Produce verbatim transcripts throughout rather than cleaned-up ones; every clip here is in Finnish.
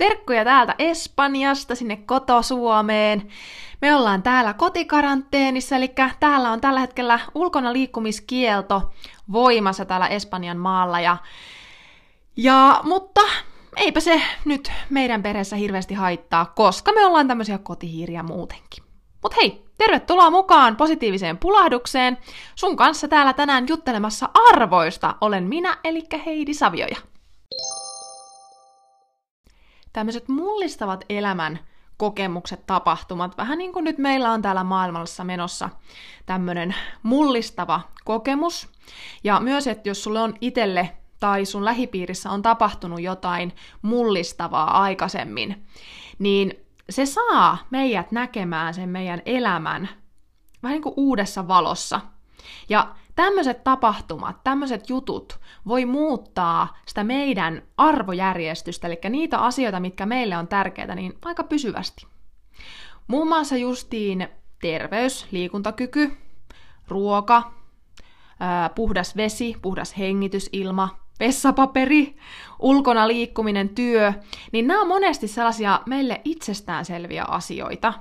Terkkuja täältä Espanjasta sinne koto-Suomeen. Me ollaan täällä kotikaranteenissa, eli täällä on tällä hetkellä ulkona liikkumiskielto voimassa täällä Espanjan maalla. Ja, ja, mutta eipä se nyt meidän perheessä hirveästi haittaa, koska me ollaan tämmöisiä kotihiiriä muutenkin. Mut hei, tervetuloa mukaan positiiviseen pulahdukseen. Sun kanssa täällä tänään juttelemassa arvoista olen minä, eli Heidi Savioja. Tämmöiset mullistavat elämän kokemukset, tapahtumat, vähän niin kuin nyt meillä on täällä maailmassa menossa tämmöinen mullistava kokemus. Ja myös, että jos sulle on itselle tai sun lähipiirissä on tapahtunut jotain mullistavaa aikaisemmin, niin se saa meidät näkemään sen meidän elämän vähän niin kuin uudessa valossa. Ja tämmöiset tapahtumat, tämmöiset jutut voi muuttaa sitä meidän arvojärjestystä, eli niitä asioita, mitkä meille on tärkeitä, niin aika pysyvästi. Muun muassa justiin terveys, liikuntakyky, ruoka, ää, puhdas vesi, puhdas hengitysilma, vessapaperi, ulkona liikkuminen, työ, niin nämä on monesti sellaisia meille itsestäänselviä asioita,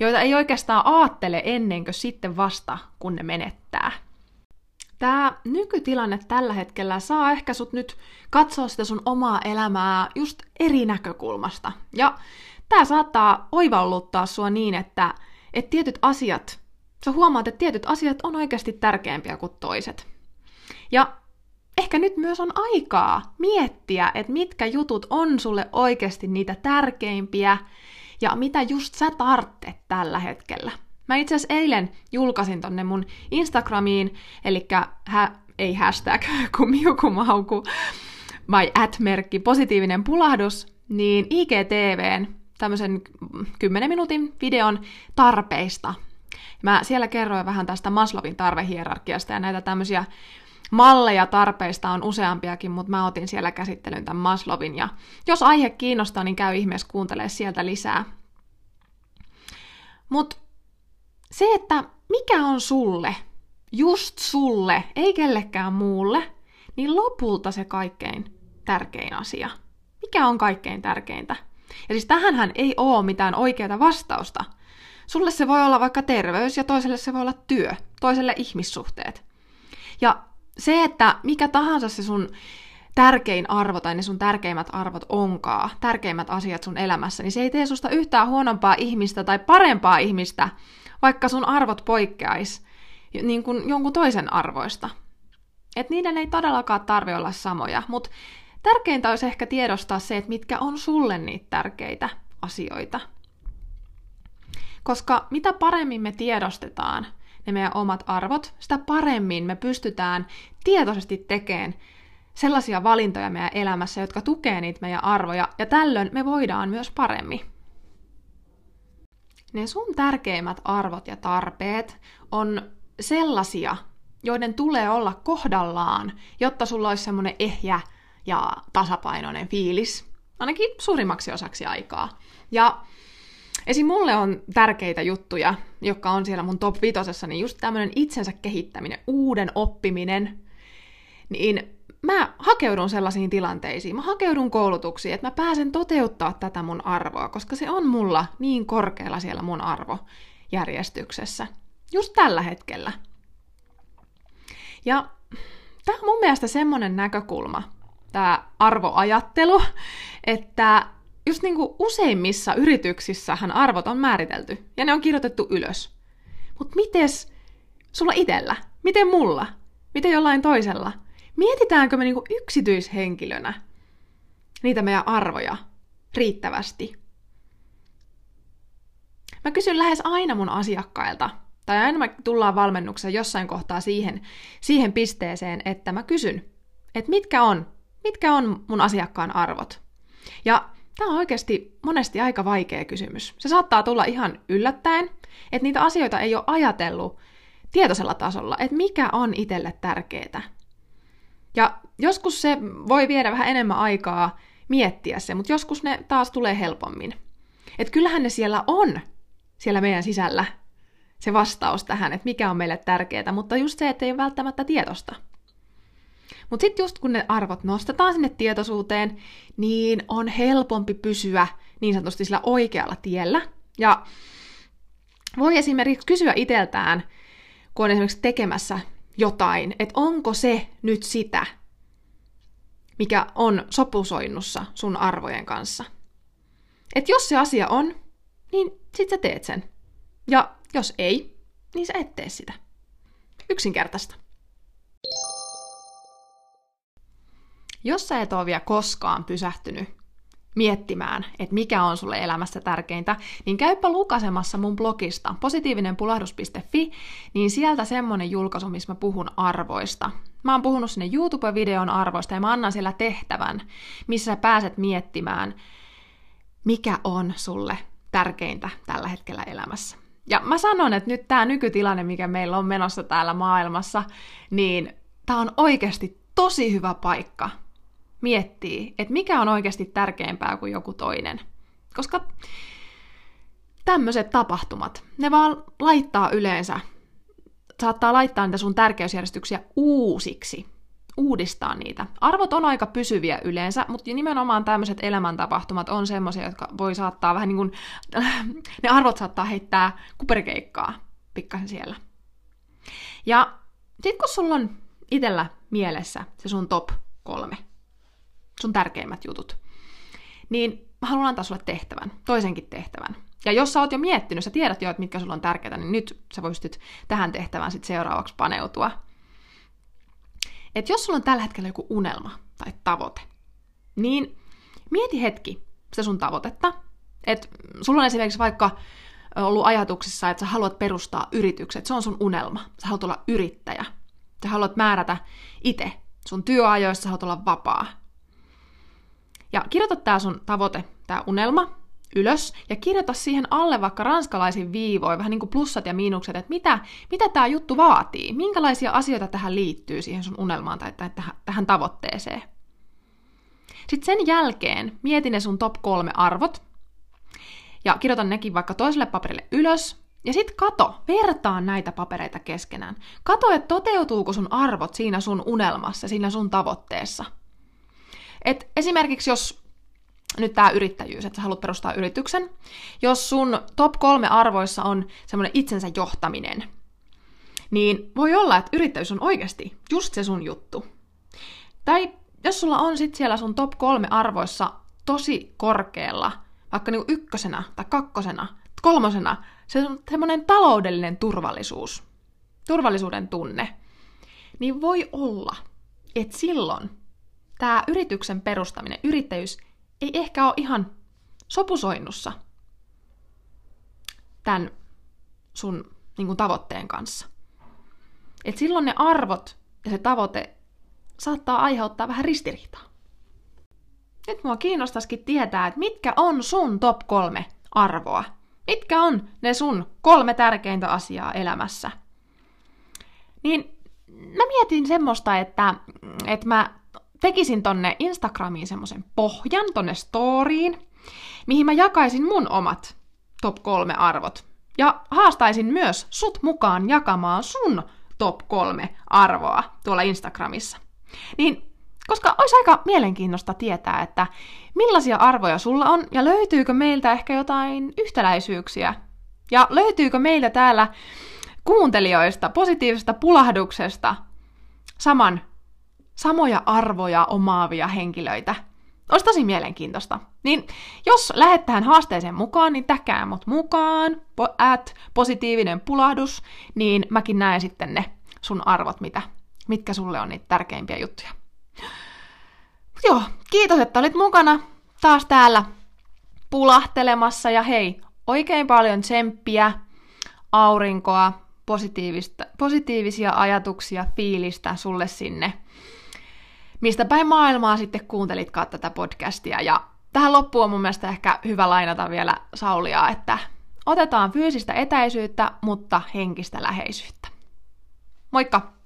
joita ei oikeastaan aattele ennen kuin sitten vasta, kun ne menettää. Tämä nykytilanne tällä hetkellä saa ehkä sut nyt katsoa sitä sun omaa elämää just eri näkökulmasta. Ja tämä saattaa oivalluttaa sua niin, että, että tietyt asiat, sä huomaat, että tietyt asiat on oikeasti tärkeämpiä kuin toiset. Ja ehkä nyt myös on aikaa miettiä, että mitkä jutut on sulle oikeasti niitä tärkeimpiä ja mitä just sä tarvitset tällä hetkellä. Mä itse asiassa eilen julkaisin tonne mun Instagramiin, elikkä hä, ei hashtag, kun miukumauku, my at-merkki, positiivinen pulahdus, niin I G T V:n tämmöisen kymmenen minuutin videon tarpeista. Mä siellä kerroin vähän tästä Maslovin tarvehierarkiasta ja näitä tämmöisiä malleja tarpeista on useampiakin, mutta mä otin siellä käsittelyyn tämän Maslovin. Ja jos aihe kiinnostaa, niin käy ihmeessä kuuntelemaan sieltä lisää. Mut se, että mikä on sulle, just sulle, ei kellekään muulle, niin lopulta se kaikkein tärkein asia. Mikä on kaikkein tärkeintä? Ja siis tähänhän ei ole mitään oikeaa vastausta. Sulle se voi olla vaikka terveys ja toiselle se voi olla työ, toiselle ihmissuhteet. Ja se, että mikä tahansa se sun tärkein arvo tai ne sun tärkeimmät arvot onkaan, tärkeimmät asiat sun elämässä, niin se ei tee susta yhtään huonompaa ihmistä tai parempaa ihmistä, vaikka sun arvot poikkeais niin kuin jonkun toisen arvoista. Et niiden ei todellakaan tarvi olla samoja, mutta tärkeintä olisi ehkä tiedostaa se, että mitkä on sulle niitä tärkeitä asioita. Koska mitä paremmin me tiedostetaan ne meidän omat arvot, sitä paremmin me pystytään tietoisesti tekemään sellaisia valintoja meidän elämässä, jotka tukee niitä meidän arvoja, ja tällöin me voidaan myös paremmin. Ne sun tärkeimmät arvot ja tarpeet on sellaisia, joiden tulee olla kohdallaan, jotta sulla olisi semmoinen ehjä ja tasapainoinen fiilis, ainakin suurimmaksi osaksi aikaa. Ja esim. Mulle on tärkeitä juttuja, jotka on siellä mun top vitosessa, niin just tämmönen itsensä kehittäminen, uuden oppiminen, niin mä hakeudun sellaisiin tilanteisiin, mä hakeudun koulutuksiin, että mä pääsen toteuttaa tätä mun arvoa, koska se on mulla niin korkealla siellä mun arvojärjestyksessä. Just tällä hetkellä. Ja tää on mun mielestä semmonen näkökulma, tää arvoajattelu, että just niin kuin useimmissa yrityksissähän arvot on määritelty ja ne on kirjoitettu ylös. Mut mites sulla itellä? Miten mulla? Miten jollain toisella? Mietitäänkö me niinku yksityishenkilönä niitä meidän arvoja riittävästi? Mä kysyn lähes aina mun asiakkailta, tai aina me tullaan valmennuksessa jossain kohtaa siihen, siihen pisteeseen, että mä kysyn, että mitkä on, mitkä on mun asiakkaan arvot. Ja tämä on oikeasti monesti aika vaikea kysymys. Se saattaa tulla ihan yllättäen, että niitä asioita ei ole ajatellut tietoisella tasolla, että mikä on itselle tärkeää. Ja joskus se voi viedä vähän enemmän aikaa miettiä se, mutta joskus ne taas tulee helpommin. Että kyllähän ne siellä on, siellä meidän sisällä, se vastaus tähän, että mikä on meille tärkeää, mutta just se, että ei ole välttämättä tietosta. Mutta sitten just kun ne arvot nostetaan sinne tietoisuuteen, niin on helpompi pysyä niin sanotusti sillä oikealla tiellä. Ja voi esimerkiksi kysyä itseltään, kun on esimerkiksi tekemässä jotain, että onko se nyt sitä, mikä on sopusoinnussa sun arvojen kanssa. Että jos se asia on, niin sit sä teet sen. Ja jos ei, niin sä et tee sitä. Yksinkertaista. Jos sä et ole vielä koskaan pysähtynyt miettimään, että mikä on sulle elämässä tärkeintä, niin käypä lukasemassa mun blogista positiivinen pulahdus piste fi, niin sieltä semmonen julkaisu, missä mä puhun arvoista. Mä oon puhunut sinne YouTube-videon arvoista ja mä annan siellä tehtävän, missä sä pääset miettimään, mikä on sulle tärkeintä tällä hetkellä elämässä. Ja mä sanon, että nyt tää nykytilanne, mikä meillä on menossa täällä maailmassa, niin tää on oikeasti tosi hyvä paikka miettiä, että mikä on oikeasti tärkeämpää kuin joku toinen. Koska tämmöiset tapahtumat, ne vaan laittaa yleensä, saattaa laittaa niitä sun tärkeysjärjestyksiä uusiksi, uudistaa niitä. Arvot on aika pysyviä yleensä, mutta nimenomaan tämmöiset elämäntapahtumat on semmoisia, jotka voi saattaa vähän niin kuin, ne arvot saattaa heittää kuperkeikkaa pikkasen siellä. Ja sit kun sulla on itellä mielessä se sun top kolme, sun tärkeimmät jutut, niin mä haluan antaa sulle tehtävän, toisenkin tehtävän. Ja jos sä oot jo miettinyt, sä tiedät jo, että mitkä sulla on tärkeitä, niin nyt sä voisit tähän tehtävään sit seuraavaksi paneutua. Et jos sulla on tällä hetkellä joku unelma tai tavoite, niin mieti hetki sitä sun tavoitetta. Et sulla on esimerkiksi vaikka ollut ajatuksissa, että sä haluat perustaa yritykset, se on sun unelma, sä haluat olla yrittäjä. Sä haluat määrätä itse. Sun työajoissa haluat olla vapaa. Ja kirjoita tää sun tavoite, tää unelma, ylös. Ja kirjoita siihen alle vaikka ranskalaisin viivoin, vähän niin kuin plussat ja miinukset, että mitä, mitä tää juttu vaatii. Minkälaisia asioita tähän liittyy siihen sun unelmaan tai tähän, tähän tavoitteeseen. Sitten sen jälkeen mieti ne sun top kolme arvot. Ja kirjoita nekin vaikka toiselle paperille ylös. Ja sit kato, vertaa näitä papereita keskenään. Kato, että toteutuuko sun arvot siinä sun unelmassa, siinä sun tavoitteessa. Et esimerkiksi jos nyt tää yrittäjyys, että sä haluat perustaa yrityksen, jos sun top kolme arvoissa on semmoinen itsensä johtaminen, niin voi olla, että yrittäjyys on oikeasti just se sun juttu. Tai jos sulla on sit siellä sun top kolme arvoissa tosi korkealla, vaikka niinku ykkösenä tai kakkosena, kolmosena, se on semmoinen taloudellinen turvallisuus, turvallisuuden tunne, niin voi olla, että silloin tämä yrityksen perustaminen, yrittäjyys, ei ehkä ole ihan sopusoinnussa tämän sun niin kuin, tavoitteen kanssa. Et silloin ne arvot ja se tavoite saattaa aiheuttaa vähän ristiriitaa. Nyt mua kiinnostaisikin tietää, että mitkä on sun top kolme arvoa. Mitkä on ne sun kolme tärkeintä asiaa elämässä? Niin mä mietin semmoista, että, että mä tekisin tonne Instagramiin semmoisen pohjan, tonne storyin, mihin mä jakaisin mun omat top kolme arvot. Ja haastaisin myös sut mukaan jakamaan sun top kolme arvoa tuolla Instagramissa. Niin koska olisi aika mielenkiintoista tietää, että millaisia arvoja sulla on ja löytyykö meiltä ehkä jotain yhtäläisyyksiä. Ja löytyykö meiltä täällä kuuntelijoista, positiivisesta pulahduksesta saman, samoja arvoja omaavia henkilöitä. Olisi tosi mielenkiintoista. Niin jos lähdet tähän haasteeseen mukaan, niin täkää mut mukaan, at positiivinen pulahdus, niin mäkin näen sitten ne sun arvot, mitä, mitkä sulle on niitä tärkeimpiä juttuja. Joo, kiitos, että olit mukana taas täällä pulahtelemassa. Ja hei, oikein paljon tsemppiä, aurinkoa, positiivista, positiivisia ajatuksia, fiilistä sulle sinne. Mistä päin maailmaa sitten kuuntelitkaan tätä podcastia. Ja tähän loppuun on mun mielestä ehkä hyvä lainata vielä Saulia, että otetaan fyysistä etäisyyttä, mutta henkistä läheisyyttä. Moikka!